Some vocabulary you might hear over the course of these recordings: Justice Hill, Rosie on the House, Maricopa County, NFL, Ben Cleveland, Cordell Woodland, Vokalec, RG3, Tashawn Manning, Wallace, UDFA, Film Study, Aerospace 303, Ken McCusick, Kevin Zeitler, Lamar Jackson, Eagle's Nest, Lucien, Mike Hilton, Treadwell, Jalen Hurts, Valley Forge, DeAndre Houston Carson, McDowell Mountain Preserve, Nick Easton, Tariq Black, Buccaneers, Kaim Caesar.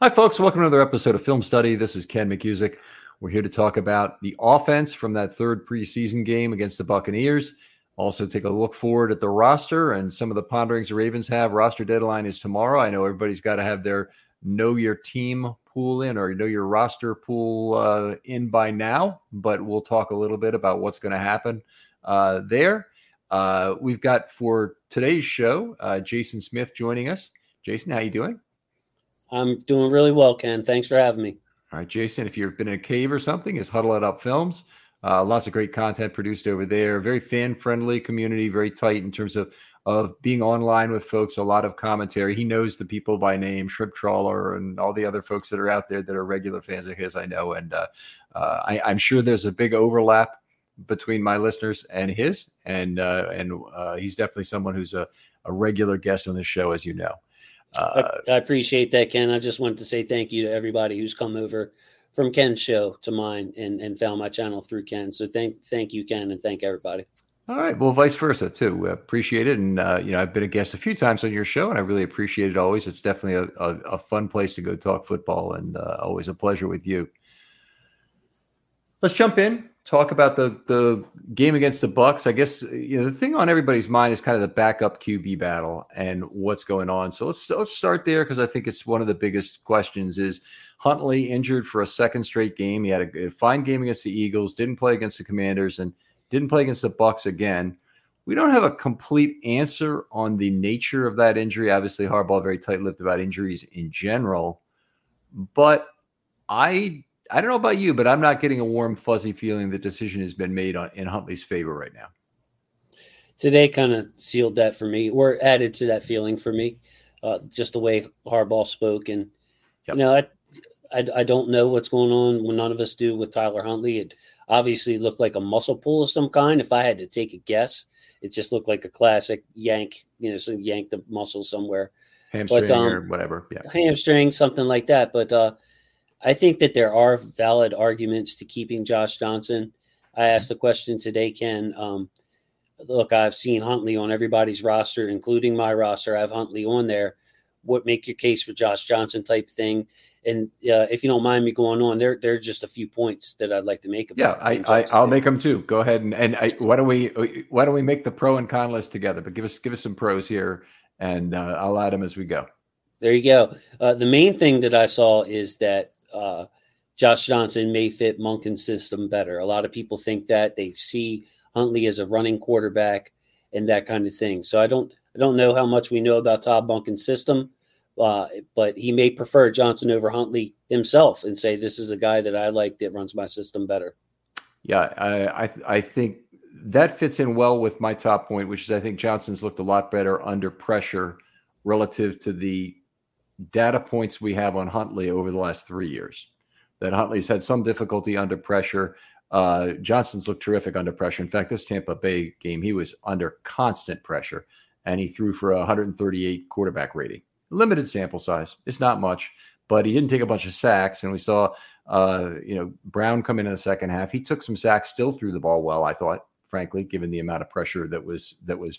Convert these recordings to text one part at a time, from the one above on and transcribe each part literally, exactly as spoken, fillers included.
Hi, folks. Welcome to another episode of Film Study. This is Ken McCusick. We're here to talk about the offense from that third preseason game against the Buccaneers. Also take a look forward at the roster and some of the ponderings the Ravens have. Roster deadline is tomorrow. I know everybody's got to have their know your team pool in or know your roster pool uh, in by now, but we'll talk a little bit about what's going to happen uh, there. Uh, we've got for today's show, uh, Jason Smith joining us. Jason, how you doing? I'm doing really well, Ken. Thanks for having me. All right, Jason, if you've been in a cave or something, it's Huddle It Up Films. Uh, lots of great content produced over there. Very fan-friendly community, very tight in terms of, of being online with folks, a lot of commentary. He knows the people by name, Shrimp Trawler and all the other folks that are out there that are regular fans of his, I know. And uh, uh, I, I'm sure there's a big overlap between my listeners and his. And uh, and uh, he's definitely someone who's a, a regular guest on this show, as you know. Uh, I appreciate that, Ken. I just wanted to say thank you to everybody who's come over from Ken's show to mine and, and found my channel through Ken. So thank thank you, Ken, and thank everybody. All right. Well, vice versa, too. We appreciate it. And, uh, you know, I've been a guest a few times on your show, and I really appreciate it always. It's definitely a, a, a fun place to go talk football and uh, always a pleasure with you. Let's jump in. Talk about the, the game against the Bucs. I guess you know the thing on everybody's mind is kind of the backup Q B battle and what's going on. So let's let's start there because I think it's one of the biggest questions. Is Huntley injured for a second straight game? He had a fine game against the Eagles, didn't play against the Commanders, and didn't play against the Bucs again. We don't have a complete answer on the nature of that injury. Obviously, Harbaugh very tight-lipped about injuries in general, but I. I don't know about you, but I'm not getting a warm, fuzzy feeling the decision has been made on, in Huntley's favor right now. Today kind of sealed that for me, or added to that feeling for me, uh, just the way Harbaugh spoke. And, yep. you know, I, I I don't know what's going on. Well, none of us do with Tyler Huntley. It obviously looked like a muscle pull of some kind. If I had to take a guess, it just looked like a classic yank, you know, so yank the muscle somewhere. Hamstring but, um, or whatever. Yeah. Hamstring, something like that. But, uh, I think that there are valid arguments to keeping Josh Johnson. I asked the question today, Ken. Um, look, I've seen Huntley on everybody's roster, including my roster. I have Huntley on there. What make your case for Josh Johnson type thing? And uh, if you don't mind me going on, there there are just a few points that I'd like to make about. Yeah, I, I, I'll make them too. Go ahead and and I, why don't we why don't we make the pro and con list together? But give us give us some pros here, and uh, I'll add them as we go. There you go. Uh, the main thing that I saw is that. Uh, Josh Johnson may fit Monken's system better. A lot of people think that they see Huntley as a running quarterback and that kind of thing. So I don't, I don't know how much we know about Todd Monken's system, uh, but he may prefer Johnson over Huntley himself and say, this is a guy that I like that runs my system better. Yeah. I, I, I think that fits in well with my top point, which is I think Johnson's looked a lot better under pressure relative to the data points we have on Huntley over the last three years, that Huntley's had some difficulty under pressure. Uh, Johnson's looked terrific under pressure. In fact, this Tampa Bay game, he was under constant pressure, and he threw for a one thirty-eight quarterback rating. Limited sample size. It's not much, but he didn't take a bunch of sacks, and we saw uh, you know Brown come in in the second half. He took some sacks, still threw the ball well, I thought, frankly, given the amount of pressure that was that was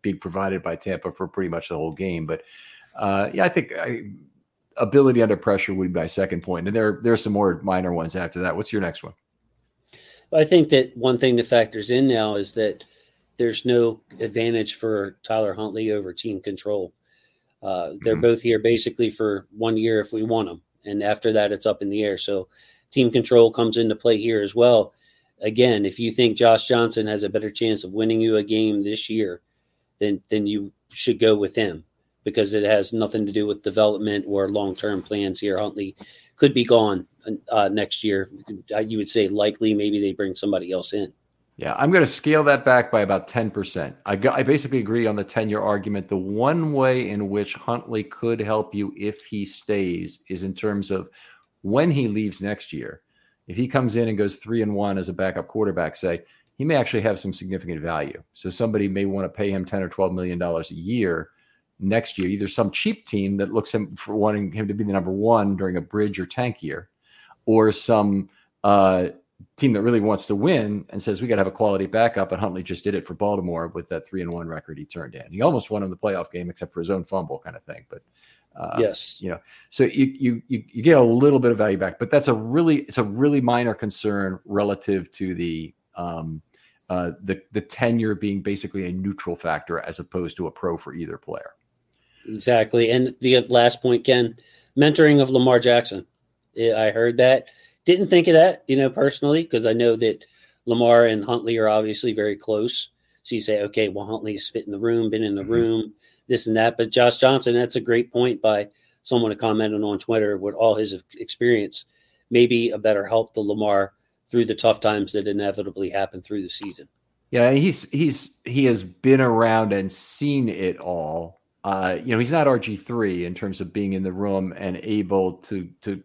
being provided by Tampa for pretty much the whole game. But Uh, yeah, I think I, ability under pressure would be my second point. And there, there are some more minor ones after that. What's your next one? I think that one thing that factors in now is that there's no advantage for Tyler Huntley over team control. Uh, they're mm-hmm. both here basically for one year if we want them. And after that, it's up in the air. So team control comes into play here as well. Again, if you think Josh Johnson has a better chance of winning you a game this year, then, then you should go with him. because it has nothing to do with development or long-term plans here. Huntley could be gone uh, next year. You would say likely maybe they bring somebody else in. Yeah, I'm going to scale that back by about ten percent. I, got, I basically agree on the ten-year argument. The one way in which Huntley could help you if he stays is in terms of when he leaves next year. If he comes in and goes three and one as a backup quarterback, say, he may actually have some significant value. So somebody may want to pay him ten or twelve million dollars a year next year, either some cheap team that looks him for wanting him to be the number one during a bridge or tank year, or some uh, team that really wants to win and says, we got to have a quality backup. And Huntley just did it for Baltimore with that three and one record he turned in. He almost won him the playoff game, except for his own fumble kind of thing. But uh, yes, you know, so you, you, you, you get a little bit of value back, but that's a really, it's a really minor concern relative to the, um, uh, the, the tenure being basically a neutral factor as opposed to a pro for either player. Exactly. And the last point, Ken, mentoring of Lamar Jackson. I heard that. Didn't think of that, you know, personally, because I know that Lamar and Huntley are obviously very close. So you say, okay, well, Huntley's fit in the room, been in the mm-hmm. room, this and that. But Josh Johnson, that's a great point by someone who commented on Twitter with all his experience, maybe a better help to Lamar through the tough times that inevitably happen through the season. Yeah, he's he's he has been around and seen it all. Uh, you know, he's not R G three in terms of being in the room and able to to.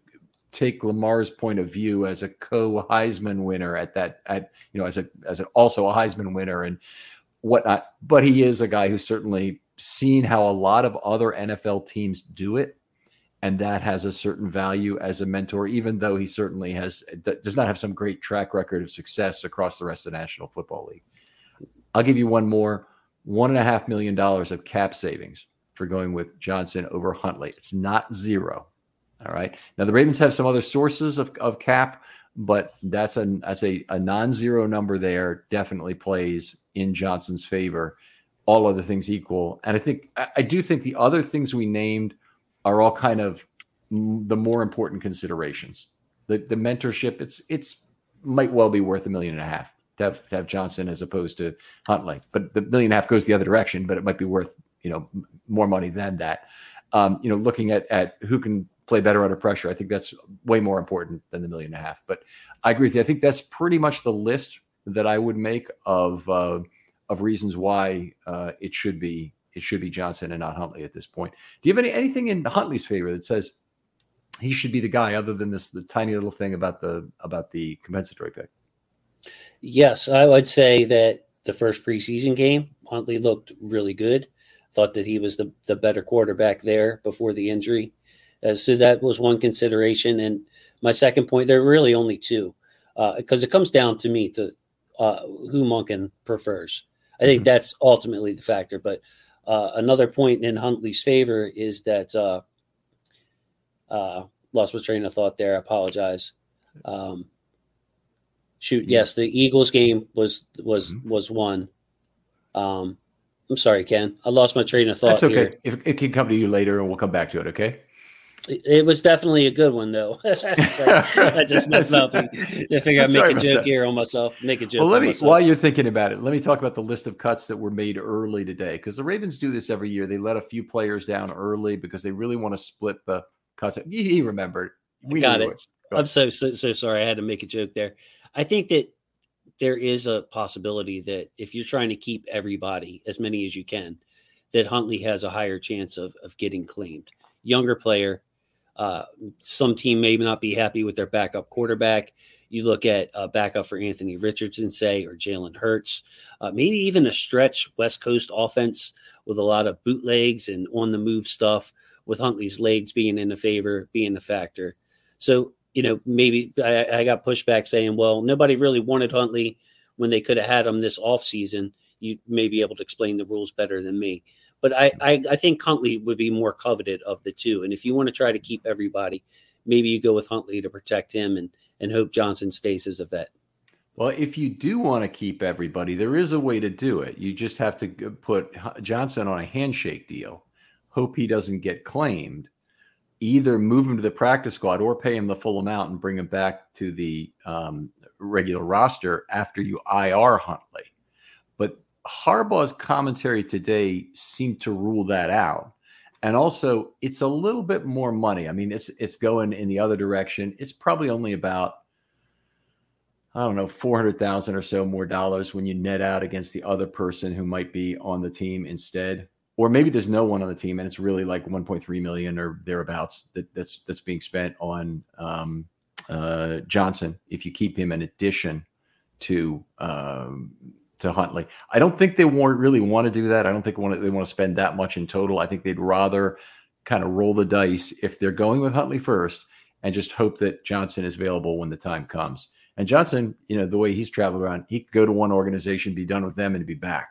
Take Lamar's point of view as a co-Heisman winner at that, at you know, as a as a, also a Heisman winner and whatnot. But he is a guy who's certainly seen how a lot of other N F L teams do it, and that has a certain value as a mentor. Even though he certainly has does not have some great track record of success across the rest of the National Football League. I'll give you one more: one and a half million dollars of cap savings for going with Johnson over Huntley. It's not zero. All right. Now the Ravens have some other sources of, of cap, but that's a that's a, a non-zero number there. Definitely plays in Johnson's favor. All other things equal, and I think I do think the other things we named are all kind of the more important considerations. The the mentorship it's it's might well be worth a million and a half to have, to have Johnson as opposed to Huntley, but the million and a half goes the other direction. But it might be worth you know more money than that. Um, you know, looking at at who can play better under pressure. I think that's way more important than the million and a half, but I agree with you. I think that's pretty much the list that I would make of, uh, of reasons why uh, it should be, it should be Johnson and not Huntley at this point. Do you have any, anything in Huntley's favor that says he should be the guy other than this, the tiny little thing about the, about the compensatory pick? Yes. I would say that the first preseason game, Huntley looked really good. Thought that he was the, the better quarterback there before the injury. Uh, so that was one consideration. And my second point, there are really only two, because uh, it comes down to me to uh, who Monken prefers. I think mm-hmm. that's ultimately the factor. But uh, another point in Huntley's favor is that uh, uh, lost my train of thought there. I apologize. Um, shoot. Yes. The Eagles game was, was, mm-hmm. was one. Um, I'm sorry, Ken, I lost my train of thought. That's okay. Here. If it can come to you later and we'll come back to it. Okay. It was definitely a good one, though. I just messed up. I figure I'd make a joke that. here on myself. Make a joke well, let me, on myself. While you're thinking about it, let me talk about the list of cuts that were made early today, because the Ravens do this every year. They let a few players down early because they really want to split the cuts. You, you remembered. We got it. Go I'm so, so so sorry. I had to make a joke there. I think that there is a possibility that if you're trying to keep everybody, as many as you can, that Huntley has a higher chance of of getting claimed. Younger player. Uh, some team may not be happy with their backup quarterback. You look at a uh, backup for Anthony Richardson, say, or Jalen Hurts, uh, maybe even a stretch West Coast offense with a lot of bootlegs and on the move stuff with Huntley's legs being in the favor, being a factor. So, you know, maybe I, I got pushback saying, well, nobody really wanted Huntley when they could have had him this offseason. You may be able to explain the rules better than me. But I, I, I think Huntley would be more coveted of the two. And if you want to try to keep everybody, maybe you go with Huntley to protect him and, and hope Johnson stays as a vet. Well, if you do want to keep everybody, there is a way to do it. You just have to put Johnson on a handshake deal, hope he doesn't get claimed, either move him to the practice squad or pay him the full amount and bring him back to the um, regular roster after you I R Huntley. But Harbaugh's commentary today seemed to rule that out And also, it's a little bit more money. I mean, it's it's going in the other direction. It's probably only about, I don't know, four hundred thousand dollars or so more dollars when you net out against the other person who might be on the team instead. Or maybe there's no one on the team and it's really like one point three million dollars or thereabouts that, that's that's being spent on um, uh, Johnson if you keep him in addition to um, – to Huntley. I don't think they want, really want to do that. I don't think want to, they want to spend that much in total. I think they'd rather kind of roll the dice if they're going with Huntley first and just hope that Johnson is available when the time comes. And Johnson, you know, the way he's traveled around, he could go to one organization, be done with them, and be back.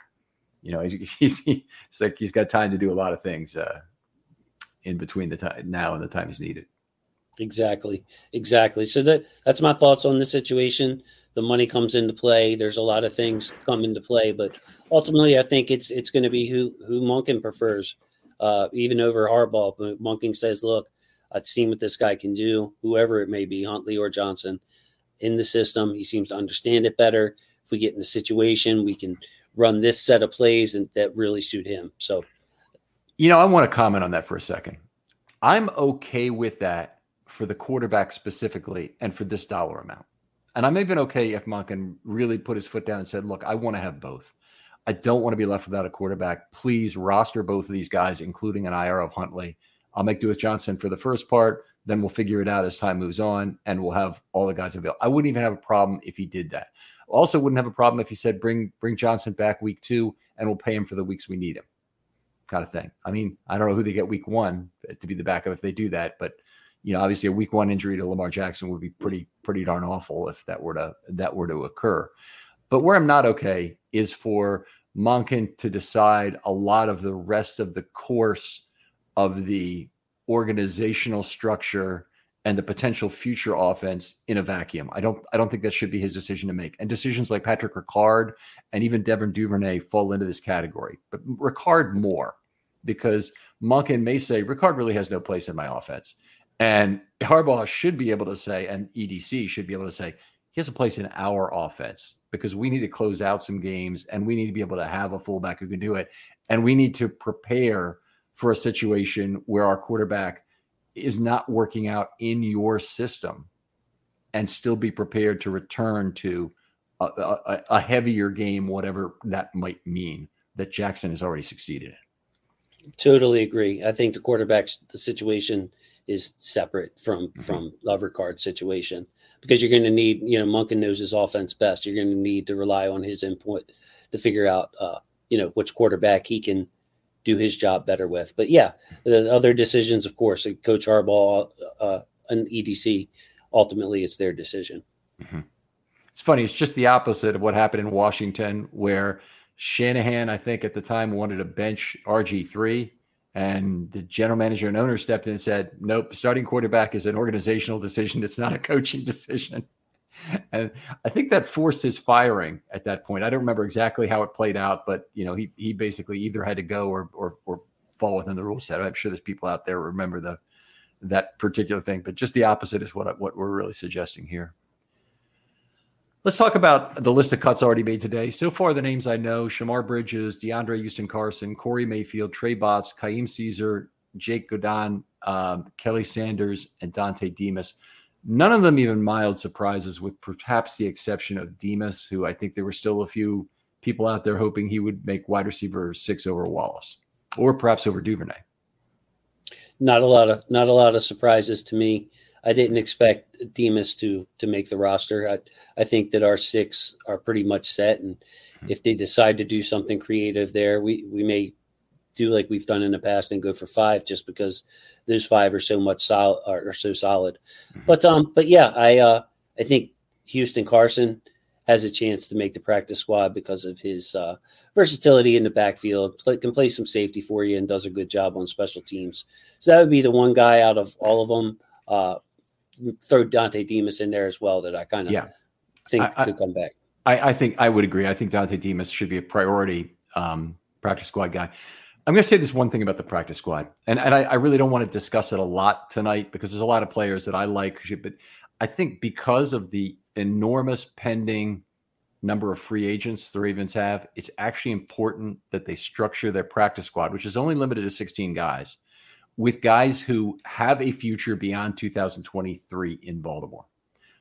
You know, he's, he's, he's like he's got time to do a lot of things uh, in between the time now and the time he's needed. Exactly. Exactly. So that that's my thoughts on the situation. The money comes into play. There's a lot of things come into play, but ultimately I think it's it's going to be who, who Monken prefers, uh, even over Harbaugh. But Monken says, look, I've seen what this guy can do, whoever it may be, Huntley or Johnson, in the system. He seems to understand it better. If we get in the situation, we can run this set of plays and that really suit him. So, you know, I want to comment on that for a second. I'm okay with that for the quarterback specifically and for this dollar amount. And I'm even okay if Monken really put his foot down and said, look, I want to have both. I don't want to be left without a quarterback. Please roster both of these guys, including an I R of Huntley. I'll make do with Johnson for the first part. Then we'll figure it out as time moves on, and we'll have all the guys available. I wouldn't even have a problem if he did that. Also wouldn't have a problem if he said, bring bring Johnson back week two, and we'll pay him for the weeks we need him, kind of thing. I mean, I don't know who they get week one to be the backup if they do that, but you know, obviously a week one injury to Lamar Jackson would be pretty, pretty darn awful if that were to, that were to occur. But where I'm not okay is for Monken to decide a lot of the rest of the course of the organizational structure and the potential future offense in a vacuum. I don't, I don't think that should be his decision to make. And decisions like Patrick Ricard and even Devin Duvernay fall into this category, but Ricard more, because Monken may say Ricard really has no place in my offense. And Harbaugh should be able to say, and E D C should be able to say, he has a place in our offense because we need to close out some games and we need to be able to have a fullback who can do it. And we need to prepare for a situation where our quarterback is not working out in your system and still be prepared to return to a, a, a heavier game, whatever that might mean, that Jackson has already succeeded in. Totally agree. I think the quarterback's the situation is separate from mm-hmm. from lover card situation, because you're going to need, you know, Monken knows his offense best. You're going to need to rely on his input to figure out, uh, you know, which quarterback he can do his job better with. But yeah, the other decisions, of course, like Coach Harbaugh uh, and E D C, ultimately it's their decision. Mm-hmm. It's funny. It's just the opposite of what happened in Washington, where Shanahan, I think at the time, wanted to bench R G three. And the general manager and owner stepped in and said, nope, starting quarterback is an organizational decision. It's not a coaching decision. And I think that forced his firing at that point. I don't remember exactly how it played out, but you know, he he basically either had to go or or, or fall within the rule set. I'm sure there's people out there who remember the that particular thing, but just the opposite is what what we're really suggesting here. Let's talk about the list of cuts already made today. So far, the names I know, Shamar Bridges, DeAndre Houston Carson, Corey Mayfield, Trey Botts, Kaim Caesar, Jake Godin, um, Kelly Sanders, and Dante Demas. None of them even mild surprises, with perhaps the exception of Demas, who I think there were still a few people out there hoping he would make wide receiver six over Wallace, or perhaps over Duvernay. Not a lot of not a lot of surprises to me. I didn't expect Demas to to make the roster. I I think that our six are pretty much set, and if they decide to do something creative there, we, we may do like we've done in the past and go for five, just because those five are so much solid are so solid. But um, but yeah, I uh I think Houston Carson has a chance to make the practice squad because of his uh, versatility in the backfield, play, can play some safety for you, and does a good job on special teams. So that would be the one guy out of all of them. Uh, throw Dante Demas in there as well that I kind of yeah. think I, could come back. I, I think I would agree. I think Dante Demas should be a priority um, practice squad guy. I'm going to say this one thing about the practice squad, and, and I, I really don't want to discuss it a lot tonight because there's a lot of players that I like, but I think because of the enormous pending number of free agents the Ravens have, it's actually important that they structure their practice squad, which is only limited to sixteen guys, with guys who have a future beyond two thousand twenty-three in Baltimore.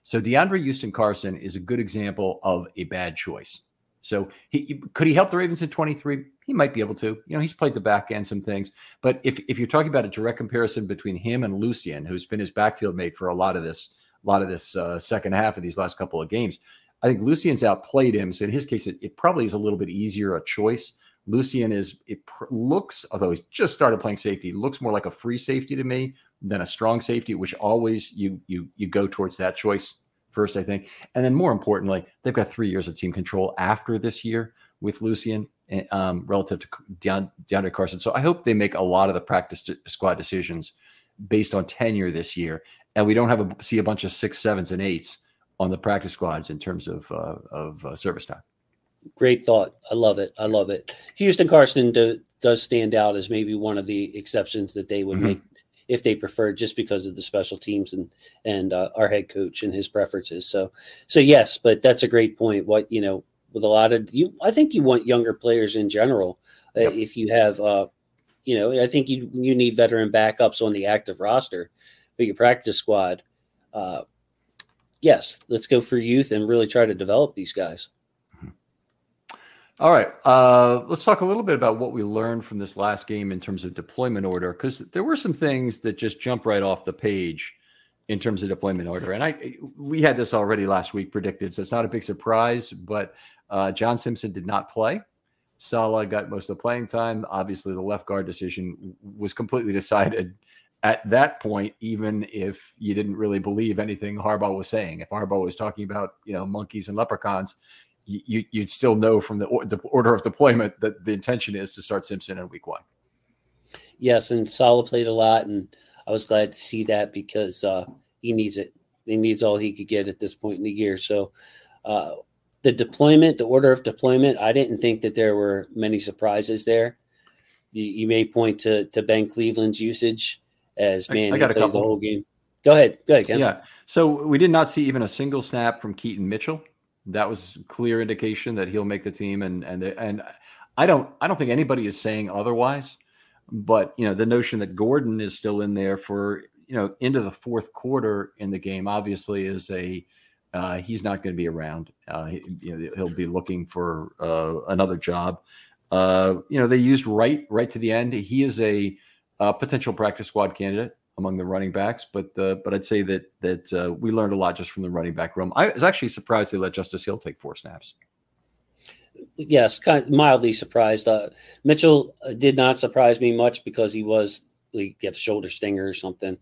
So DeAndre Houston Carson is a good example of a bad choice. So he could he help the Ravens in twenty-three? He might be able to. You know, he's played the back end, some things. But if if you're talking about a direct comparison between him and Lucien, who's been his backfield mate for a lot of this, a lot of this uh, second half of these last couple of games, I think Lucien's outplayed him. So in his case, it, it probably is a little bit easier a choice. Lucien is it pr- looks, although he's just started playing safety, looks more like a free safety to me than a strong safety, which always you you you go towards that choice first, I think. And then more importantly, they've got three years of team control after this year with Lucien um, relative to De- DeAndre Carson. So I hope they make a lot of the practice to squad decisions based on tenure this year. And we don't have a, see a bunch of six, sevens, and eights on the practice squads in terms of, uh, of uh, service time. Great thought. I love it. I love it. Houston Carson do, does stand out as maybe one of the exceptions that they would mm-hmm. make if they preferred, just because of the special teams and and uh, our head coach and his preferences. So, so yes, but that's a great point. What, you know, with a lot of you, I think you want younger players in general. Uh, yep. If you have, uh, you know, I think you you need veteran backups on the active roster, but your practice squad, uh, yes, let's go for youth and really try to develop these guys. All right, uh, let's talk a little bit about what we learned from this last game in terms of deployment order, because there were some things that just jump right off the page in terms of deployment order. And I we had this already last week predicted, so it's not a big surprise, but uh, John Simpson did not play. Salah got most of the playing time. Obviously, the left guard decision was completely decided at that point, even if you didn't really believe anything Harbaugh was saying. If Harbaugh was talking about, you know, monkeys and leprechauns, You, you'd still know from the, or, the order of deployment that the intention is to start Simpson in week one. Yes, and Salah played a lot, and I was glad to see that because uh, he needs it. He needs all he could get at this point in the year. So uh, the deployment, the order of deployment, I didn't think that there were many surprises there. You, you may point to, to Ben Cleveland's usage as, man, I, I got he played a couple. The whole game. Go ahead. Go ahead, Ken. Yeah, so we did not see even a single snap from Keaton Mitchell. That was clear indication that he'll make the team, and and and I don't I don't think anybody is saying otherwise. But you know, the notion that Gordon is still in there for you know into the fourth quarter in the game obviously is a uh, he's not going to be around. Uh, he, you know, he'll be looking for uh, another job. Uh, you know, they used right right to the end. He is a, a potential practice squad candidate among the running backs, but uh, but I'd say that that uh, we learned a lot just from the running back room. I was actually surprised they let Justice Hill take four snaps. Yes, kind of mildly surprised. Uh, Mitchell did not surprise me much because he was he got a shoulder stinger or something.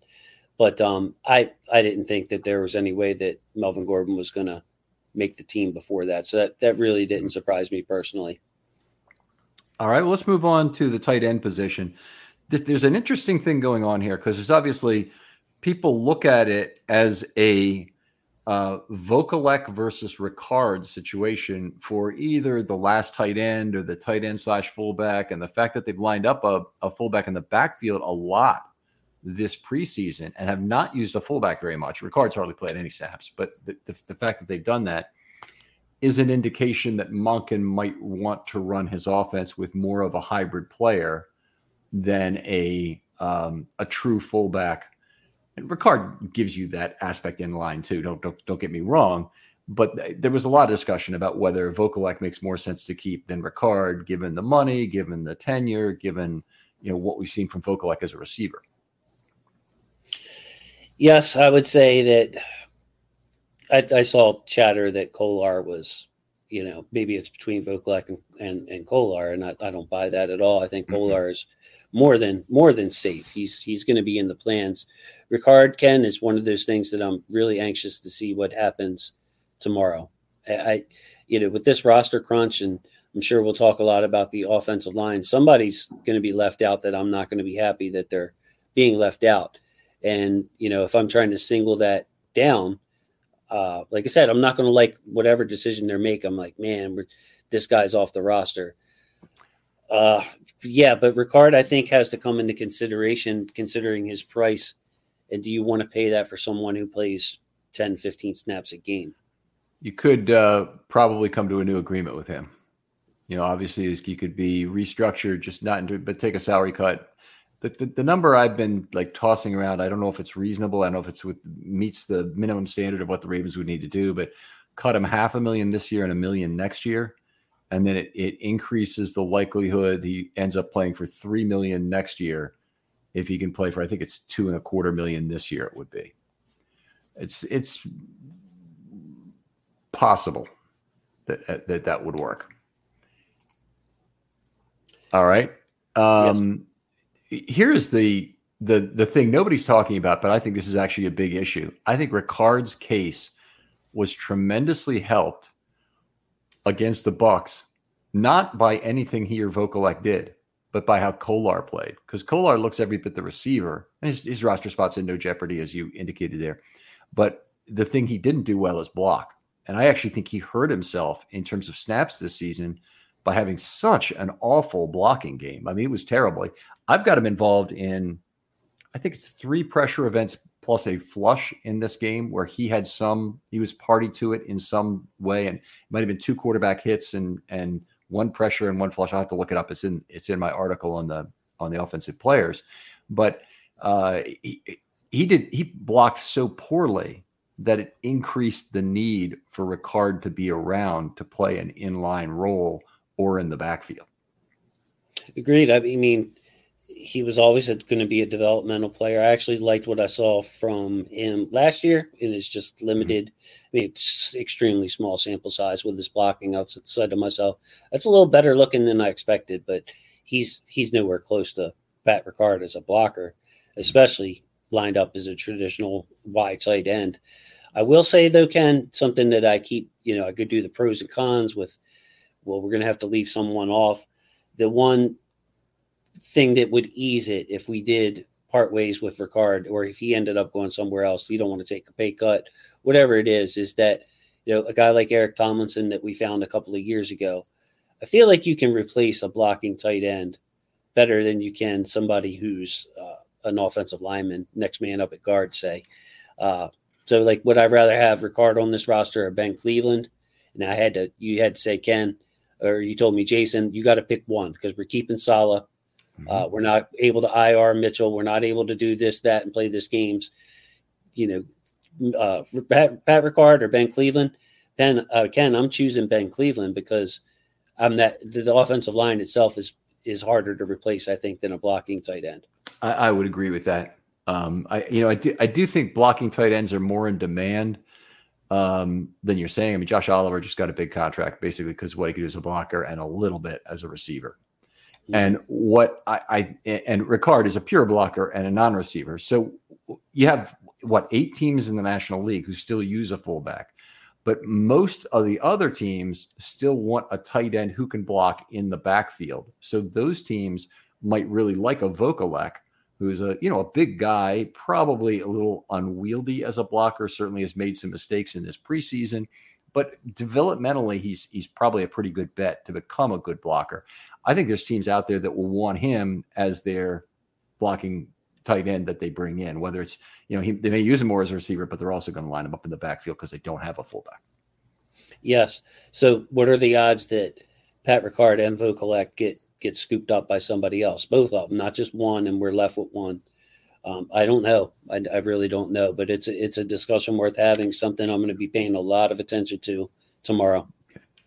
But um, I I didn't think that there was any way that Melvin Gordon was going to make the team before that. So that, that really didn't surprise me personally. All right, well, let's move on to the tight end position. There's an interesting thing going on here because there's obviously people look at it as a uh, Vokalec versus Ricard situation for either the last tight end or the tight end slash fullback. And the fact that they've lined up a, a fullback in the backfield a lot this preseason and have not used a fullback very much. Ricard's hardly played any snaps, but the, the, the fact that they've done that is an indication that Monken might want to run his offense with more of a hybrid player than a um, a true fullback. And Ricard gives you that aspect in line too. Don't don't don't get me wrong, but there was a lot of discussion about whether Vokalec makes more sense to keep than Ricard, given the money, given the tenure, given you know what we've seen from Vokalec as a receiver. Yes, I would say that I, I saw chatter that Kolar was, you know, maybe it's between Vokalec and, and, and Kolar, and I, I don't buy that at all. I think Kolar mm-hmm. is more than more than safe. He's he's going to be in the plans. Ricard, Ken, is one of those things that I'm really anxious to see what happens tomorrow. I, I you know, with this roster crunch, and I'm sure we'll talk a lot about the offensive line, somebody's going to be left out that I'm not going to be happy that they're being left out. And, you know, if I'm trying to single that down, uh, like I said, I'm not going to like whatever decision they make. I'm like, man, we're, this guy's off the roster. Uh, yeah, but Ricard, I think, has to come into consideration considering his price. And do you want to pay that for someone who plays ten, fifteen snaps a game? You could uh, probably come to a new agreement with him. You know, obviously, you could be restructured, just not into it, but take a salary cut The, the, the number I've been like tossing around, I don't know if it's reasonable. I don't know if it's with meets the minimum standard of what the Ravens would need to do, but cut him half a million this year and a million next year. And then it, it increases the likelihood he ends up playing for three million dollars next year. If he can play for, I think it's two and a quarter million this year, it would be. It's, it's possible that that, that would work. All right. Um, yes. Here's the the the thing nobody's talking about, but I think this is actually a big issue. I think Ricard's case was tremendously helped against the Bucs, not by anything he or Vokalec did, but by how Kolar played. Because Kolar looks every bit the receiver, and his, his roster spot's in no jeopardy, as you indicated there. But the thing he didn't do well is block. And I actually think he hurt himself in terms of snaps this season by having such an awful blocking game. I mean, it was terrible. I've got him involved in, I think it's three pressure events plus a flush in this game where he had some, he was party to it in some way. And it might've been two quarterback hits and, and one pressure and one flush. I'll have to look it up. It's in, it's in my article on the, on the offensive players, but uh, he, he did, he blocked so poorly that it increased the need for Ricard to be around to play an inline role or in the backfield. Agreed. I mean, he was always going to be a developmental player. I actually liked what I saw from him last year, and it's just limited. Mm-hmm. I mean, it's extremely small sample size with his blocking. I said to myself, that's a little better looking than I expected, but he's he's nowhere close to Pat Ricard as a blocker, especially lined up as a traditional wide tight end. I will say, though, Ken, something that I keep, you know, I could do the pros and cons with, well, we're going to have to leave someone off. The one thing that would ease it if we did part ways with Ricard, or if he ended up going somewhere else, you don't want to take a pay cut, whatever it is, is that, you know, a guy like Eric Tomlinson that we found a couple of years ago, I feel like you can replace a blocking tight end better than you can somebody who's uh, an offensive lineman, next man up at guard, say. Uh, so like, would I rather have Ricard on this roster or Ben Cleveland? And I had to, you had to say, Ken, or you told me, Jason, you got to pick one because we're keeping Salah. Uh, we're not able to I R Mitchell. We're not able to do this, that, and play this games. You know, uh, Pat, Pat Ricard or Ben Cleveland. Ben, uh, Ken, I'm choosing Ben Cleveland because I'm that the, the offensive line itself is is harder to replace, I think, than a blocking tight end. I, I would agree with that. Um, I you know I do I do think blocking tight ends are more in demand um, than you're saying. I mean, Josh Oliver just got a big contract basically because what he could do as a blocker and a little bit as a receiver. And what I, I and Ricard is a pure blocker and a non-receiver. So you have what eight teams in the National League who still use a fullback, but most of the other teams still want a tight end who can block in the backfield. So those teams might really like a Vokalec, who's a you know a big guy, probably a little unwieldy as a blocker. Certainly has made some mistakes in this preseason. But developmentally, he's he's probably a pretty good bet to become a good blocker. I think there's teams out there that will want him as their blocking tight end that they bring in, whether it's, you know, he, they may use him more as a receiver, but they're also going to line him up in the backfield because they don't have a fullback. Yes. So what are the odds that Pat Ricard and Vokalec get, get scooped up by somebody else, both of them, not just one, and we're left with one? Um, I don't know. I, I really don't know, but it's a, it's a discussion worth having, something I'm going to be paying a lot of attention to tomorrow.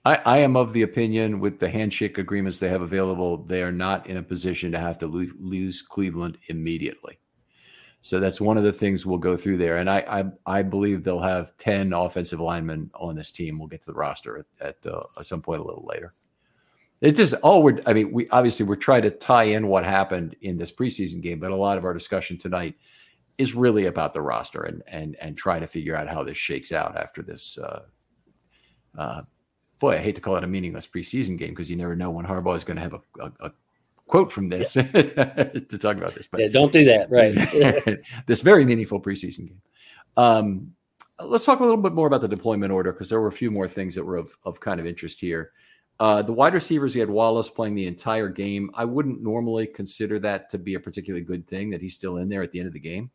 I, I am of the opinion with the handshake agreements they have available, they are not in a position to have to lo- lose Cleveland immediately. So that's one of the things we'll go through there. And I I, I believe they'll have ten offensive linemen on this team. We'll get to the roster at, at uh, some point a little later. It's just all we're, I mean, we obviously we're trying to tie in what happened in this preseason game, but a lot of our discussion tonight is really about the roster and and and trying to figure out how this shakes out after this. Uh, uh, boy, I hate to call it a meaningless preseason game because you never know when Harbaugh is going to have a, a, a quote from this yeah. to talk about this. But yeah, don't do that, right? This very meaningful preseason game. Um, let's talk a little bit more about the deployment order because there were a few more things that were of, of kind of interest here. Uh, the wide receivers, you had Wallace playing the entire game. I wouldn't normally consider that to be a particularly good thing that he's still in there at the end of the game.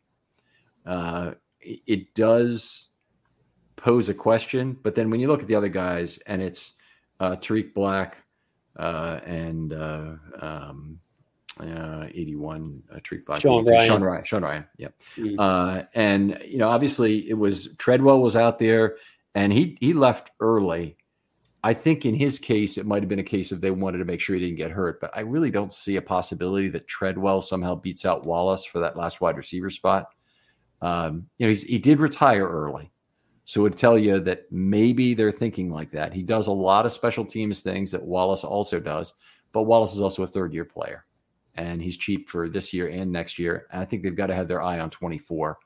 Uh, it, it does pose a question, but then when you look at the other guys and it's uh, Tariq Black uh, and uh, um, uh, eighty-one, uh, Tariq Sean Ryan. Sean Ryan. Sean Ryan. Yep. Mm-hmm. Uh, and, you know, obviously it was Treadwell was out there and he, he left early. I think in his case, it might've been a case of they wanted to make sure he didn't get hurt, but I really don't see a possibility that Treadwell somehow beats out Wallace for that last wide receiver spot. Um, you know, he's, he did retire early. So it would tell you that maybe they're thinking like that. He does a lot of special teams things that Wallace also does, but Wallace is also a third-year player, and he's cheap for this year and next year. And I think they've got to have their eye on twenty-four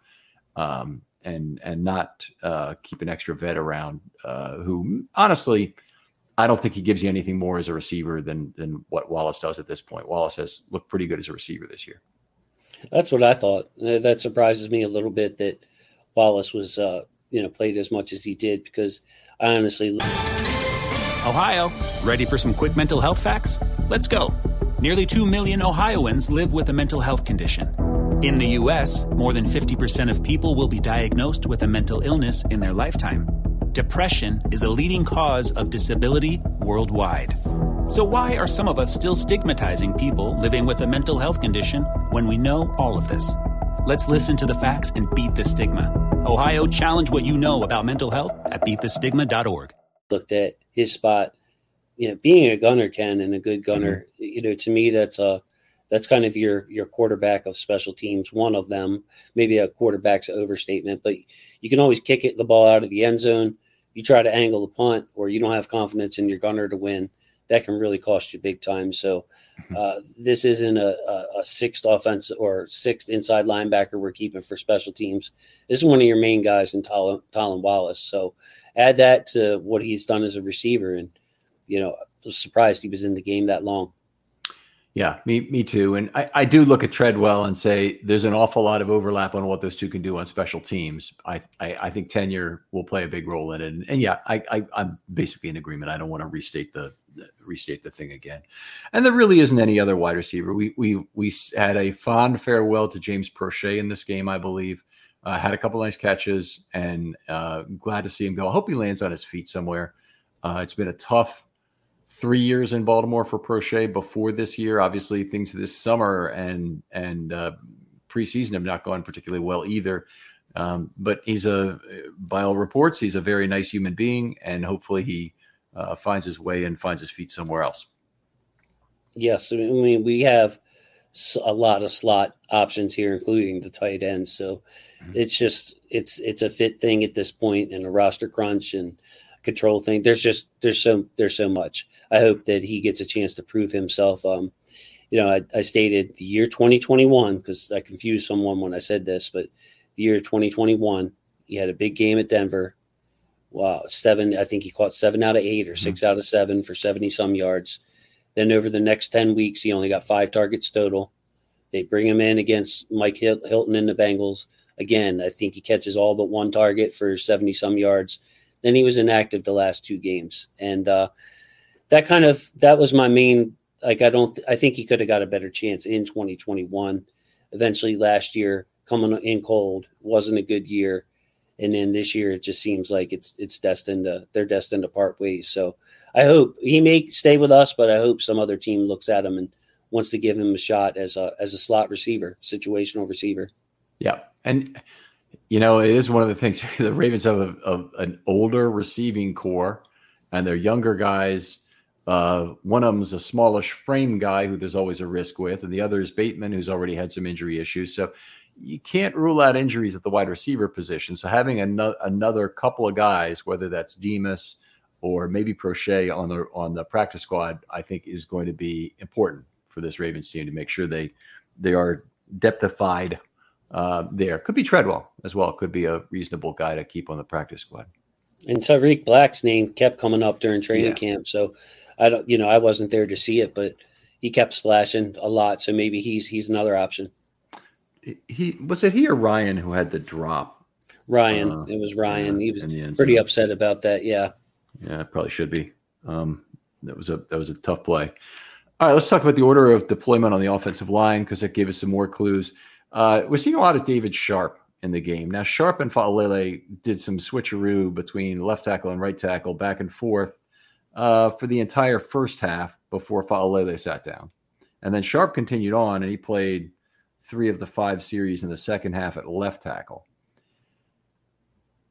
um, and and not uh, keep an extra vet around uh, who, honestly, I don't think he gives you anything more as a receiver than than what Wallace does at this point. Wallace has looked pretty good as a receiver this year. That's what I thought. That surprises me a little bit that Wallace was uh... – you know, played as much as he did, because I honestly... Ohio, ready for some quick mental health facts? Let's go. Nearly two million Ohioans live with a mental health condition. In the U S, more than fifty percent of people will be diagnosed with a mental illness in their lifetime. Depression is a leading cause of disability worldwide. So why are some of us still stigmatizing people living with a mental health condition when we know all of this? Let's listen to the facts and beat the stigma. Ohio, challenge what you know about mental health at beat the stigma dot org. Looked at his spot, you know, being a gunner, Ken, and a good gunner, mm-hmm. you know, to me, that's a, that's kind of your, your quarterback of special teams. One of them, maybe a quarterback's overstatement, but you can always kick it, the ball out of the end zone. You try to angle the punt or you don't have confidence in your gunner to win. That can really cost you big time. So uh, this isn't a, a, a sixth offense or sixth inside linebacker we're keeping for special teams. This is one of your main guys in Tal- Talon Wallace. So add that to what he's done as a receiver. And, you know, I was surprised he was in the game that long. Yeah, me me too. And I, I do look at Treadwell and say there's an awful lot of overlap on what those two can do on special teams. I I, I think tenure will play a big role in it. And, and yeah, I, I, I'm basically in agreement. I don't want to restate the restate the thing again. And there really isn't any other wide receiver. We we we had a fond farewell to James Prochet in this game, I believe. Uh, had a couple nice catches and uh, glad to see him go. I hope he lands on his feet somewhere. Uh, it's been a tough three years in Baltimore for Prochet before this year. Obviously, things this summer and and uh, preseason have not gone particularly well either. Um, but he's a, by all reports, he's a very nice human being, and hopefully he uh, finds his way and finds his feet somewhere else. Yes, I mean, we have a lot of slot options here, including the tight ends. So mm-hmm. it's just it's it's a fit thing at this point, and a roster crunch and control thing. There's just there's so there's so much. I hope that he gets a chance to prove himself. Um, you know, I, I stated the year twenty twenty-one because I confused someone when I said this, but the year twenty twenty-one, he had a big game at Denver. Wow, seven. I think he caught seven out of eight or six mm-hmm. out of seven for seventy-some yards. Then over the next ten weeks, he only got five targets total. They bring him in against Mike Hilton and the Bengals. Again, I think he catches all but one target for seventy-some yards. Then he was inactive the last two games. And, uh, That kind of that was my main like I don't I think he could have got a better chance in twenty twenty-one. Eventually last year coming in cold wasn't a good year, and then this year it just seems like it's it's destined to they're destined to part ways. So I hope he may stay with us, but I hope some other team looks at him and wants to give him a shot as a as a slot receiver, situational receiver. Yeah, and you know it is one of the things the Ravens have a, a, an older receiving core, and their younger guys. Uh, one of them's a smallish frame guy who there's always a risk with, and the other is Bateman, who's already had some injury issues. So you can't rule out injuries at the wide receiver position. So having another, another couple of guys, whether that's Demas or maybe Prochet on the on the practice squad, I think is going to be important for this Ravens team to make sure they they are depthified uh, there. Could be Treadwell as well. Could be a reasonable guy to keep on the practice squad. And Tariq Black's name kept coming up during training yeah. camp, so. I don't, you know, I wasn't there to see it, but he kept splashing a lot. So maybe he's, he's another option. He was it he or Ryan who had the drop? Ryan. Uh, it was Ryan. Yeah, he was pretty upset about that. Yeah. Yeah. Probably should be. Um, that was a, that was a tough play. All right. Let's talk about the order of deployment on the offensive line, cause that gave us some more clues. Uh, we're seeing a lot of David Sharp in the game. Now Sharp and Fa'alele did some switcheroo between left tackle and right tackle back and forth. Uh, for the entire first half before Fa'alele sat down. And then Sharp continued on, and he played three of the five series in the second half at left tackle.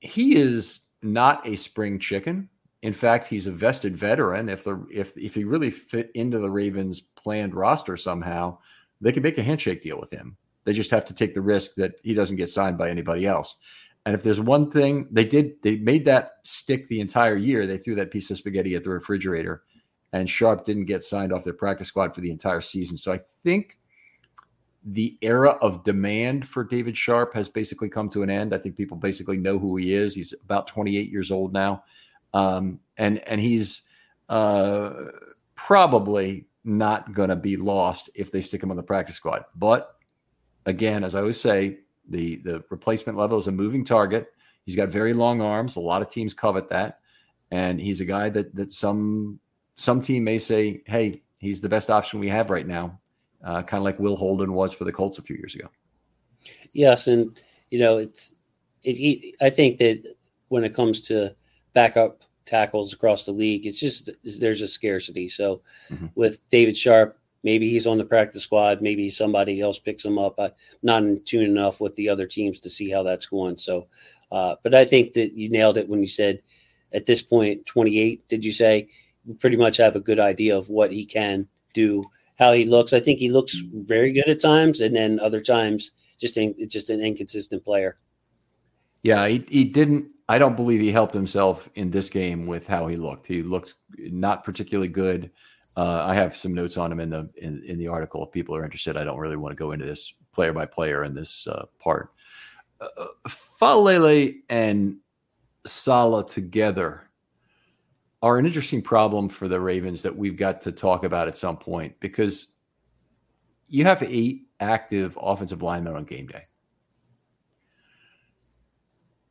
He is not a spring chicken. In fact, he's a vested veteran. If the if if he really fit into the Ravens' planned roster somehow, they could make a handshake deal with him. They just have to take the risk that he doesn't get signed by anybody else. And if there's one thing they did, they made that stick the entire year. They threw that piece of spaghetti at the refrigerator, and Sharp didn't get signed off their practice squad for the entire season. So I think the era of demand for David Sharp has basically come to an end. I think people basically know who he is. He's about twenty-eight years old now. Um, and, and he's uh, probably not going to be lost if they stick him on the practice squad. But again, as I always say, the, the replacement level is a moving target. He's got very long arms. A lot of teams covet that. And he's a guy that, that some, some team may say, hey, he's the best option we have right now. Uh, kind of like Will Holden was for the Colts a few years ago. Yes. And, you know, it's, it, I think that when it comes to backup tackles across the league, it's just, there's a scarcity. So mm-hmm. with David Sharp, maybe he's on the practice squad. Maybe somebody else picks him up. I'm not in tune enough with the other teams to see how that's going. So, uh, but I think that you nailed it when you said at this point, twenty-eight, did you say, you pretty much have a good idea of what he can do, how he looks. I think he looks very good at times, and then other times just in, just an inconsistent player. Yeah, he, he didn't – I don't believe he helped himself in this game with how he looked. He looked not particularly good. Uh, I have some notes on him in the in, in the article if people are interested. I don't really want to go into this player by player in this uh, part. Uh, Fa'alele and Salah together are an interesting problem for the Ravens that we've got to talk about at some point, because you have eight active offensive linemen on game day.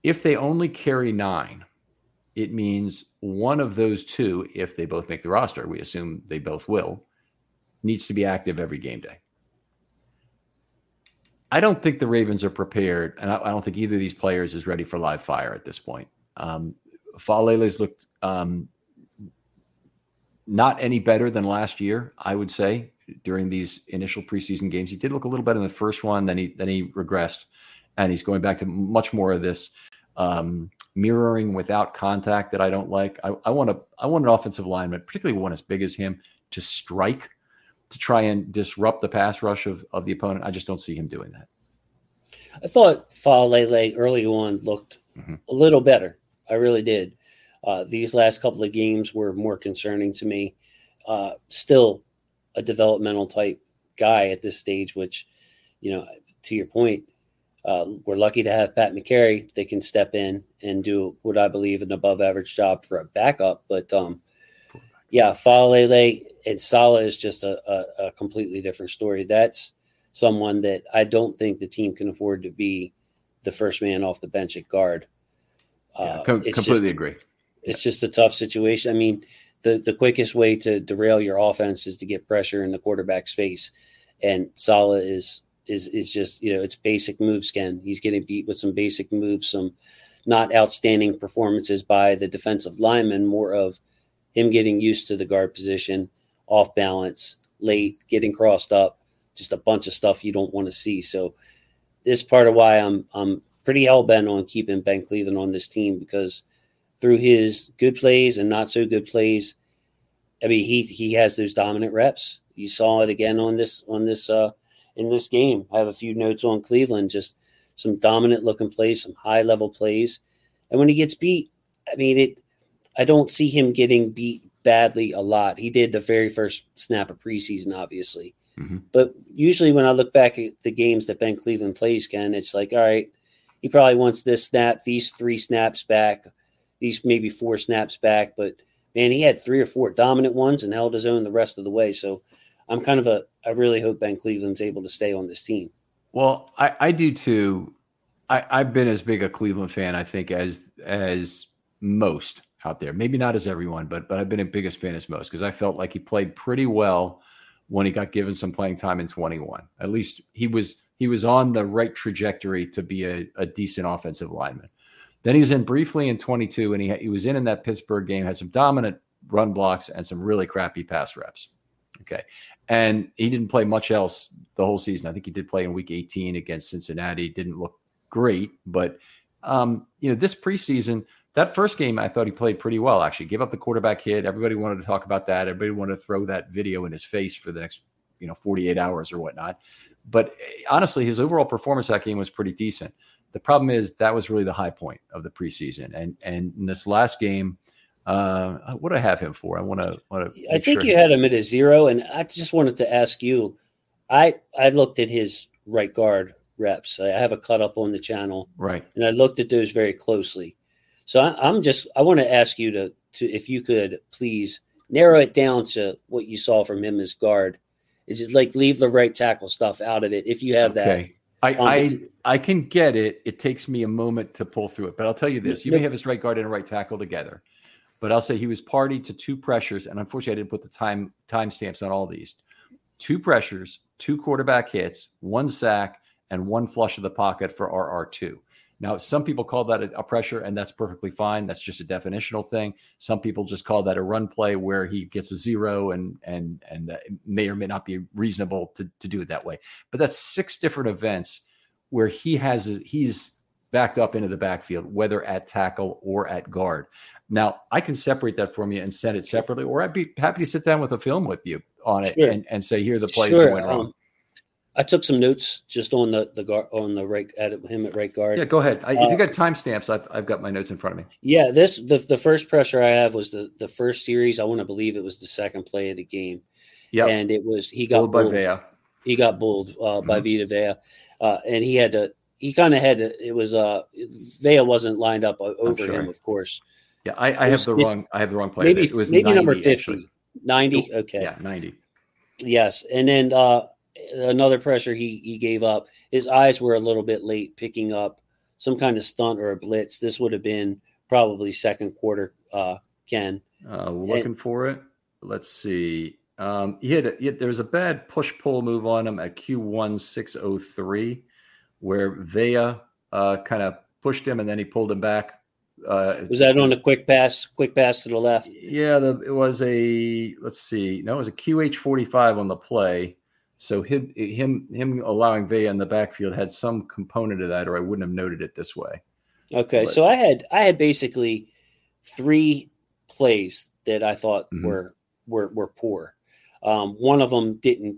If they only carry nine, it means one of those two, if they both make the roster, we assume they both will, needs to be active every game day. I don't think the Ravens are prepared, and I, I don't think either of these players is ready for live fire at this point. Um, Fa'alele's looked um, not any better than last year, I would say, during these initial preseason games. He did look a little better in the first one, then he, then he regressed, and he's going back to much more of this um, mirroring without contact that I don't like. I, I want a, I want an offensive lineman, particularly one as big as him, to strike, to try and disrupt the pass rush of, of the opponent. I just don't see him doing that. I thought Fa'alele early on looked mm-hmm. a little better. I really did. Uh, these last couple of games were more concerning to me. Uh, still a developmental type guy at this stage, which, you know, to your point, Uh, we're lucky to have Pat McCarry. They can step in and do what I believe an above average job for a backup. But um, yeah, Fa'alele and Salah is just a, a, a completely different story. That's someone that I don't think the team can afford to be the first man off the bench at guard. Uh, yeah, com- it's completely just, agree. It's yeah. just a tough situation. I mean, the, the quickest way to derail your offense is to get pressure in the quarterback's face. And Salah is. Is is just, you know, it's basic moves, Ken. He's getting beat with some basic moves, some not outstanding performances by the defensive lineman, more of him getting used to the guard position, off balance, late, getting crossed up, just a bunch of stuff you don't want to see. So this part of why I'm I'm pretty hell-bent on keeping Ben Cleveland on this team, because through his good plays and not so good plays, I mean, he he has those dominant reps. You saw it again on this on this uh in this game. I have a few notes on Cleveland, just some dominant looking plays, some high level plays. And when he gets beat, I mean, it, I don't see him getting beat badly a lot. He did the very first snap of preseason, obviously. Mm-hmm. But usually when I look back at the games that Ben Cleveland plays, Ken, it's like, all right, he probably wants this snap, these three snaps back, these maybe four snaps back. But man, he had three or four dominant ones and held his own the rest of the way. So I'm kind of a, I really hope Ben Cleveland's able to stay on this team. Well, I, I do too. I, I've been as big a Cleveland fan, I think, as as most out there. Maybe not as everyone, but but I've been a biggest fan as most, because I felt like he played pretty well when he got given some playing time in twenty-one. At least he was he was on the right trajectory to be a, a decent offensive lineman. Then he's in briefly in twenty-two, and he he was in in that Pittsburgh game, had some dominant run blocks and some really crappy pass reps. Okay. And he didn't play much else the whole season. I think he did play in week eighteen against Cincinnati. Didn't look great, but um, you know, this preseason, that first game, I thought he played pretty well, actually. Gave up the quarterback hit. Everybody wanted to talk about that. Everybody wanted to throw that video in his face for the next, you know, forty-eight hours or whatnot. But honestly, his overall performance that game was pretty decent. The problem is that was really the high point of the preseason. And and in this last game, uh, what did I have him for? I want to. I think sure. You had him at a zero, and I just wanted to ask you. I I looked at his right guard reps. I have a cut up on the channel, right? And I looked at those very closely. So I, I'm just I want to ask you to to if you could please narrow it down to what you saw from him as guard. It's just like leave the right tackle stuff out of it if you have okay. that. I, I I can get it. It takes me a moment to pull through it, but I'll tell you this: you may have his right guard and right tackle together, but I'll say he was party to two pressures, and unfortunately, I didn't put the time timestamps on all these. Two pressures, two quarterback hits, one sack, and one flush of the pocket for R R two. Now, some people call that a, a pressure, and that's perfectly fine. That's just a definitional thing. Some people just call that a run play where he gets a zero, and and and that may or may not be reasonable to, to do it that way. But that's six different events where he has he's backed up into the backfield, whether at tackle or at guard. Now, I can separate that from you and send it separately, or I'd be happy to sit down with a film with you on it sure. and, and say, here are the plays sure. that went wrong. Um, I took some notes just on the, the guard, on the right, at him at right guard. Yeah, go ahead. I, uh, if you got timestamps, I've, I've got my notes in front of me. Yeah, this the, the first pressure I have was the, the first series. I want to believe it was the second play of the game. Yeah. And it was, he got bulled. By Vea. He got bulled uh, mm-hmm. by Vita Vea. Uh, and he had to, he kind of had to, it was, uh, Vea wasn't lined up over sure. him, of course. Yeah, I, I have the wrong. I have the wrong player. Maybe it was maybe ninety, number fifty, actually. ninety. Okay, yeah, ninety. Yes, and then uh, another pressure he he gave up. His eyes were a little bit late picking up some kind of stunt or a blitz. This would have been probably second quarter. Uh, Ken, uh, looking and, for it. Let's see. Um, he had, a, he had there was a bad push pull move on him at Q one six oh three, where Vea uh, kind of pushed him and then he pulled him back. Uh, was that on a quick pass, quick pass to the left? Yeah, the, it was a, let's see. No, it was a Q H forty-five on the play. So him, him, him allowing Vea in the backfield had some component of that, or I wouldn't have noted it this way. Okay. But, so I had, I had basically three plays that I thought mm-hmm. were, were, were poor. Um, one of them didn't,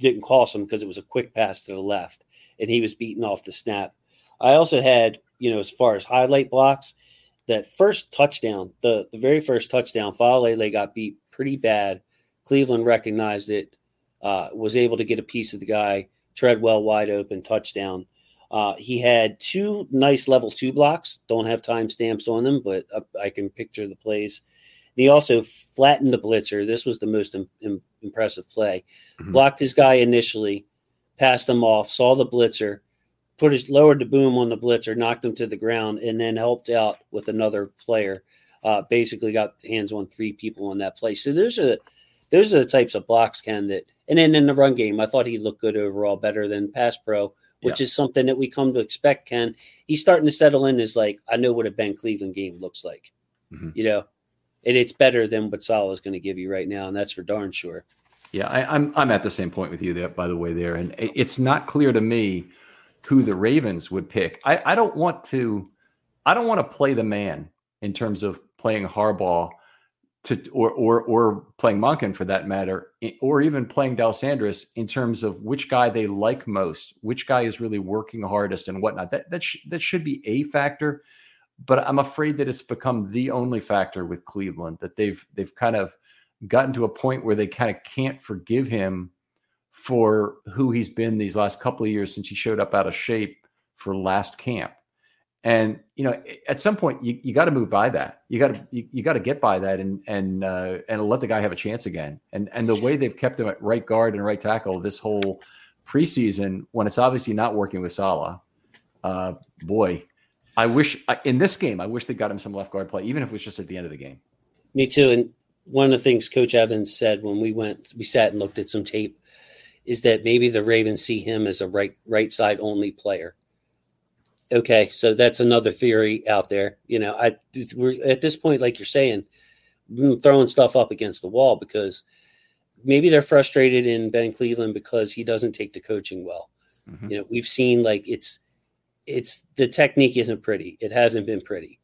didn't cost him because it was a quick pass to the left and he was beaten off the snap. I also had, you know, as far as highlight blocks, that first touchdown, the, the very first touchdown, Fa'alele got beat pretty bad. Cleveland recognized it, uh, was able to get a piece of the guy. Treadwell wide open, touchdown. Uh, he had two nice level two blocks. Don't have timestamps on them, but I, I can picture the plays. And he also flattened the blitzer. This was the most im- im- impressive play. Mm-hmm. Blocked his guy initially, passed him off, saw the blitzer, put his lowered the boom on the blitzer, knocked him to the ground, and then helped out with another player. Uh, basically got hands on three people on that play. So those are, those are the types of blocks, Ken, that – and then in the run game, I thought he looked good overall, better than pass pro, which yeah. is something that we come to expect, Ken. He's starting to settle in as like, I know what a Ben Cleveland game looks like, mm-hmm. you know, and it's better than what Salah is going to give you right now, and that's for darn sure. Yeah, I, I'm I'm at the same point with you, there, by the way, there. And it's not clear to me – who the Ravens would pick. I, I don't want to, I don't want to play the man in terms of playing Harbaugh to, or, or, or playing Monken for that matter, or even playing D'Alessandris in terms of which guy they like most, which guy is really working hardest and whatnot. That, that, sh- that should be a factor, but I'm afraid that it's become the only factor with Cleveland, that they've, they've kind of gotten to a point where they kind of can't forgive him for who he's been these last couple of years since he showed up out of shape for last camp. And, you know, at some point you, you got to move by that. You got to, you, you got to get by that and, and, uh, and let the guy have a chance again. And, and the way they've kept him at right guard and right tackle this whole preseason, when it's obviously not working with Salah, uh, boy, I wish I, in this game, I wish they got him some left guard play, even if it was just at the end of the game. Me too. And one of the things Coach Evans said when we went, we sat and looked at some tape, is that maybe the Ravens see him as a right right side only player. Okay, so that's another theory out there. You know, I we're at this point, like you're saying, throwing stuff up against the wall because maybe they're frustrated in Ben Cleveland because he doesn't take the coaching well. Mm-hmm. You know, we've seen like it's it's the technique isn't pretty. It hasn't been pretty.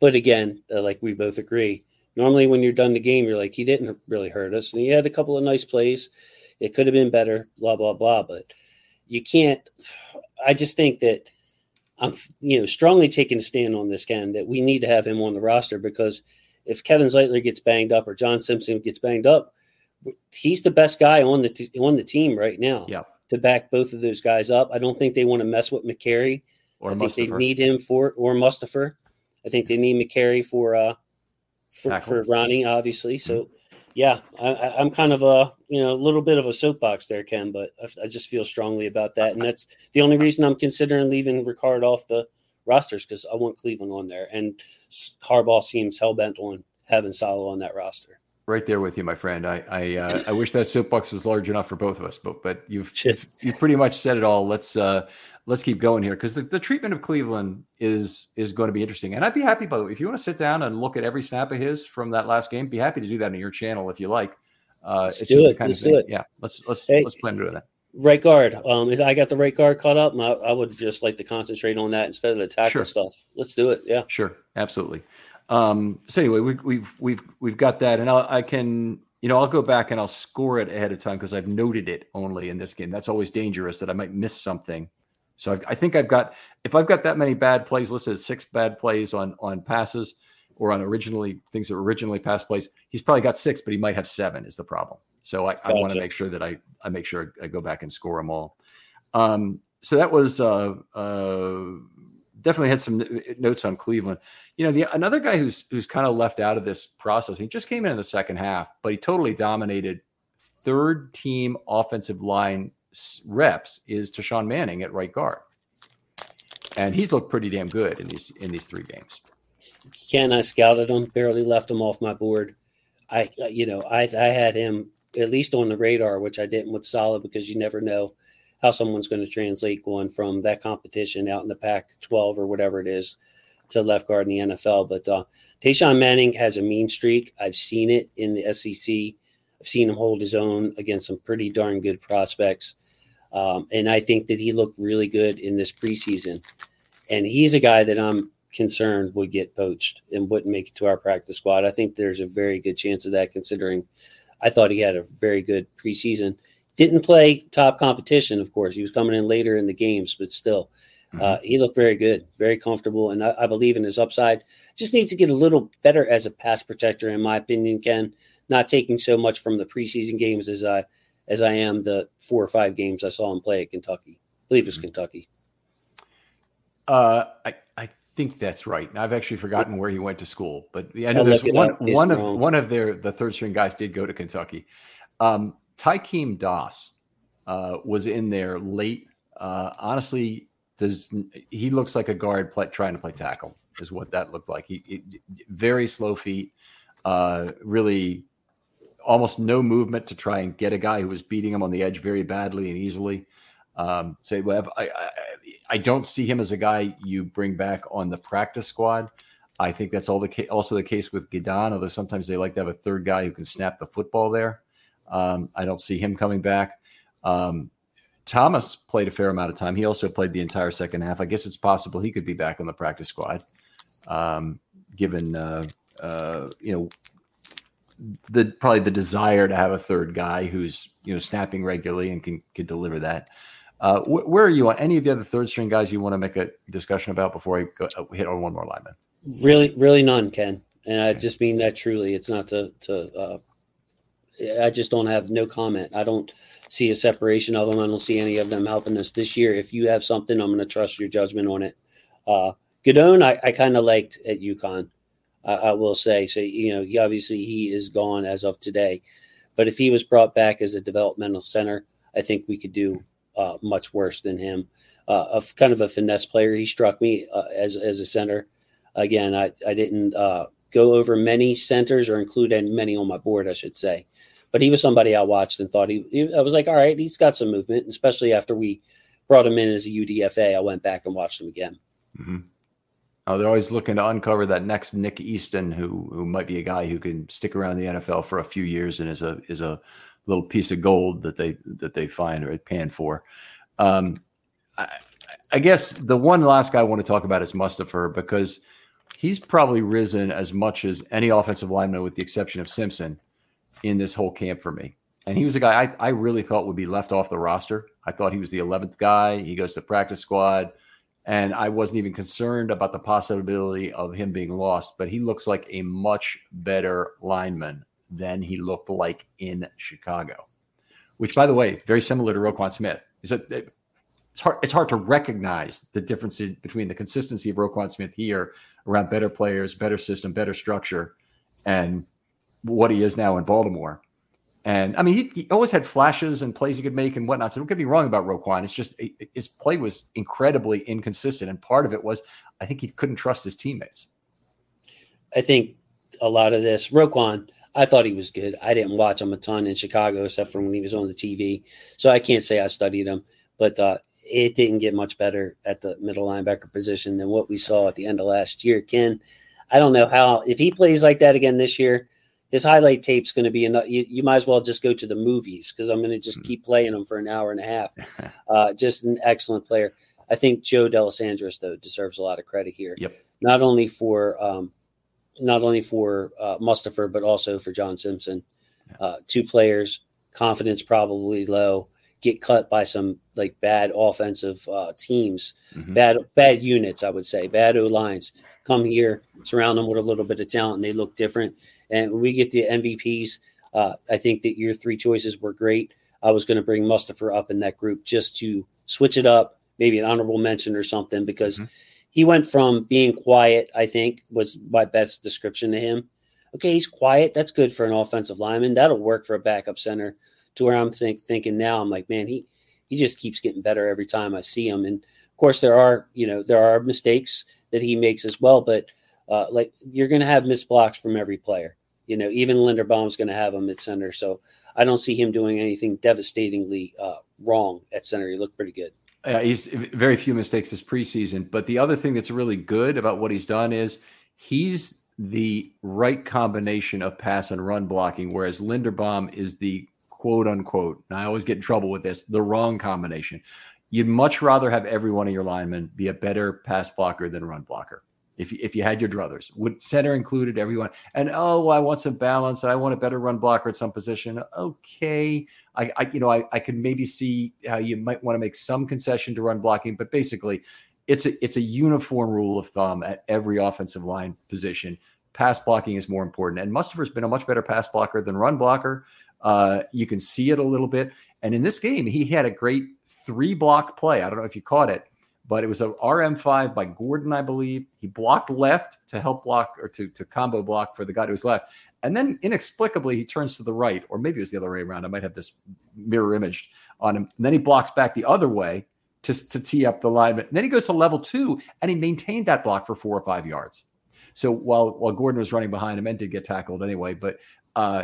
But again, uh, like we both agree, normally when you're done the game, you're like, he didn't really hurt us. And he had a couple of nice plays. It could have been better, blah, blah, blah. But you can't – I just think that I'm, you know, strongly taking a stand on this, Ken, that we need to have him on the roster because if Kevin Zeitler gets banged up or John Simpson gets banged up, he's the best guy on the t- on the team right now yeah. to back both of those guys up. I don't think they want to mess with McCarry. Or I think Mustafer. They need him for – or Mustafer. I think they need McCarry for uh, – For, for Ronnie, obviously. So, yeah, I, I'm kind of a, you know, a little bit of a soapbox there, Ken, but I, I just feel strongly about that. And that's the only reason I'm considering leaving Ricard off the rosters because I want Cleveland on there. And Harbaugh seems hell-bent on having Salah on that roster. Right there with you, my friend. I I, uh, I wish that soapbox was large enough for both of us, but but you've you pretty much said it all. Let's uh, let's keep going here because the, the treatment of Cleveland is is going to be interesting. And I'd be happy, by the way, if you want to sit down and look at every snap of his from that last game, be happy to do that on your channel if you like. Uh, let's it's do just it. Kind let's of do it. Yeah. Let's let's hey, let's plan to do that. Right guard. Um, if I got the right guard caught up, I, I would just like to concentrate on that instead of the tackle sure. stuff. Let's do it. Yeah. Sure. Absolutely. Um, so anyway, we, we've, we've, we've got that and I'll, I can, you know, I'll go back and I'll score it ahead of time because I've noted it only in this game. That's always dangerous that I might miss something. So I've, I think I've got, if I've got that many bad plays listed, six bad plays on, on passes or on originally things that were originally pass plays, he's probably got six, but he might have seven is the problem. So I, gotcha. I want to make sure that I, I make sure I go back and score them all. Um, so that was, uh, uh, definitely had some notes on Cleveland. You know, the another guy who's who's kind of left out of this process, he just came in in the second half, but he totally dominated third team offensive line reps is Tashawn Manning at right guard. And he's looked pretty damn good in these in these three games. Ken, I scouted him, barely left him off my board. I, you know, I, I had him at least on the radar, which I didn't with Salah because you never know how someone's going to translate going from that competition out in the Pac twelve or whatever it is to left guard in the N F L. But uh, Tashawn Manning has a mean streak. I've seen it in the S E C. I've seen him hold his own against some pretty darn good prospects. Um, and I think that he looked really good in this preseason. And he's a guy that I'm concerned would get poached and wouldn't make it to our practice squad. I think there's a very good chance of that considering I thought he had a very good preseason. Didn't play top competition, of course. He was coming in later in the games, but still, mm-hmm. uh, he looked very good, very comfortable, and I, I believe in his upside. Just needs to get a little better as a pass protector, in my opinion, Ken. Not taking so much from the preseason games as I as I am the four or five games I saw him play at Kentucky. I believe it was mm-hmm. Kentucky. Uh, I I think that's right. And I've actually forgotten where he went to school, but yeah, I know I'll there's one one of wrong. one of their the third string guys did go to Kentucky. Um, Tykeem Doss uh, was in there late. Uh, honestly, does he looks like a guard play, trying to play tackle is what that looked like. He, he very slow feet, uh, really almost no movement to try and get a guy who was beating him on the edge very badly and easily. Um, so Webb, I, I, I don't see him as a guy you bring back on the practice squad. I think that's all the ca- also the case with Gidon, although sometimes they like to have a third guy who can snap the football there. Um, I don't see him coming back. Um, Thomas played a fair amount of time. He also played the entire second half. I guess it's possible he could be back on the practice squad, um, given uh, uh, you know the probably the desire to have a third guy who's you know snapping regularly and can can deliver that. Uh, wh- where are you on any of the other third string guys you want to make a discussion about before I go, uh, hit on one more lineman? Really, really none, Ken, and I just mean that truly. It's not to to. Uh, I just don't have no comment. I don't see a separation of them. I don't see any of them helping us this year. If you have something, I'm going to trust your judgment on it. Uh, Gidon, I, I kind of liked at UConn, I, I will say. So, you know, he, obviously he is gone as of today. But if he was brought back as a developmental center, I think we could do uh, much worse than him. Uh, a f- kind of a finesse player. He struck me uh, as, as a center. Again, I, I didn't uh, go over many centers or include many on my board, I should say. But he was somebody I watched and thought he, he – I was like, all right, he's got some movement, especially after we brought him in as a U D F A. I went back and watched him again. Mm-hmm. Oh, they're always looking to uncover that next Nick Easton, who who might be a guy who can stick around the N F L for a few years and is a is a little piece of gold that they that they find or pan for. Um, I, I guess the one last guy I want to talk about is Mustipher, because he's probably risen as much as any offensive lineman, with the exception of Simpson, in this whole camp for me. And he was a guy I, I really thought would be left off the roster. I thought he was the eleventh guy. He goes to practice squad. And I wasn't even concerned about the possibility of him being lost, but he looks like a much better lineman than he looked like in Chicago, which, by the way, very similar to Roquan Smith. It's, a, it's, hard, it's hard to recognize the difference in, between the consistency of Roquan Smith here around better players, better system, better structure, and what he is now in Baltimore. And, I mean, he, he always had flashes and plays he could make and whatnot. So don't get me wrong about Roquan. It's just it, his play was incredibly inconsistent. And part of it was I think he couldn't trust his teammates. I think a lot of this – Roquan, I thought he was good. I didn't watch him a ton in Chicago except for when he was on the T V. So I can't say I studied him. But uh, it didn't get much better at the middle linebacker position than what we saw at the end of last year. Ken, I don't know how – if he plays like that again this year – his highlight tape's going to be enough. You, you might as well just go to the movies, because I'm going to just mm-hmm. keep playing him for an hour and a half. Uh, just an excellent player. I think Joe Delisandros, though, deserves a lot of credit here. Yep. Not only for um, not only for uh, Mustipher, but also for John Simpson. Uh, two players, confidence probably low, get cut by some like bad offensive uh, teams, mm-hmm. bad bad units, I would say, bad O lines. Come here, surround them with a little bit of talent, and they look different. And when we get the M V Ps, uh, I think that your three choices were great. I was going to bring Mustipher up in that group just to switch it up, maybe an honorable mention or something, because mm-hmm. he went from being quiet, I think, was my best description to him. Okay, he's quiet. That's good for an offensive lineman. That'll work for a backup center, to where I'm think, thinking now, I'm like, man, he, he just keeps getting better every time I see him. And, of course, there are, you know, there are mistakes that he makes as well, but uh, like you're going to have missed blocks from every player. You know, even Linderbaum's going to have him at center. So I don't see him doing anything devastatingly uh, wrong at center. He looked pretty good. Yeah, he's very few mistakes this preseason. But the other thing that's really good about what he's done is he's the right combination of pass and run blocking, whereas Linderbaum is the quote unquote, and I always get in trouble with this, the wrong combination. You'd much rather have every one of your linemen be a better pass blocker than run blocker. If if you had your druthers, would center included everyone, and oh, I want some balance, and I want a better run blocker at some position. Okay, I, I you know I I could maybe see how you might want to make some concession to run blocking, but basically, it's a it's a uniform rule of thumb at every offensive line position. Pass blocking is more important, and Mustipher's been a much better pass blocker than run blocker. Uh, you can see it a little bit, and in this game, he had a great three block play. I don't know if you caught it, but it was a R M five by Gordon, I believe. He blocked left to help block or to, to combo block for the guy who was left. And then inexplicably, he turns to the right, or maybe it was the other way around. I might have this mirror imaged on him. And then he blocks back the other way to, to tee up the lineman. And then he goes to level two, and he maintained that block for four or five yards. So while while Gordon was running behind him and did get tackled anyway, but uh,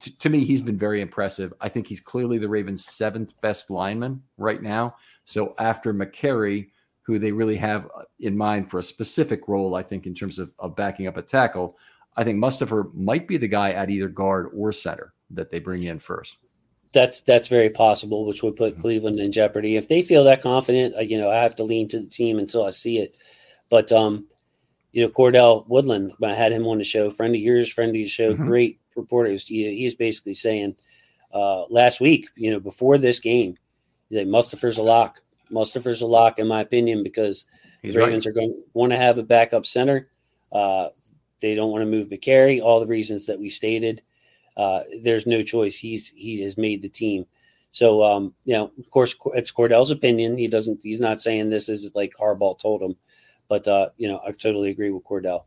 to, to me, he's been very impressive. I think he's clearly the Ravens' seventh best lineman right now. So after McCarry, who they really have in mind for a specific role, I think, in terms of, of backing up a tackle, I think Mustipher might be the guy at either guard or center that they bring in first. That's that's very possible, which would put mm-hmm. Cleveland in jeopardy. If they feel that confident, you know, I have to lean to the team until I see it. But, um, you know, Cordell Woodland, I had him on the show, friend of yours, friend of the show, mm-hmm. great reporter. He was, he was basically saying uh, last week, you know, before this game, that Mustipher's a lock. Mustipher's a lock, in my opinion, because He's the Ravens right. are going to want to have a backup center. Uh, they don't want to move McCarry. All the reasons that we stated. Uh, there's no choice. He's he has made the team. So um, you know, of course, it's Cordell's opinion. He doesn't. He's not saying this is like Harbaugh told him, but uh, you know, I totally agree with Cordell.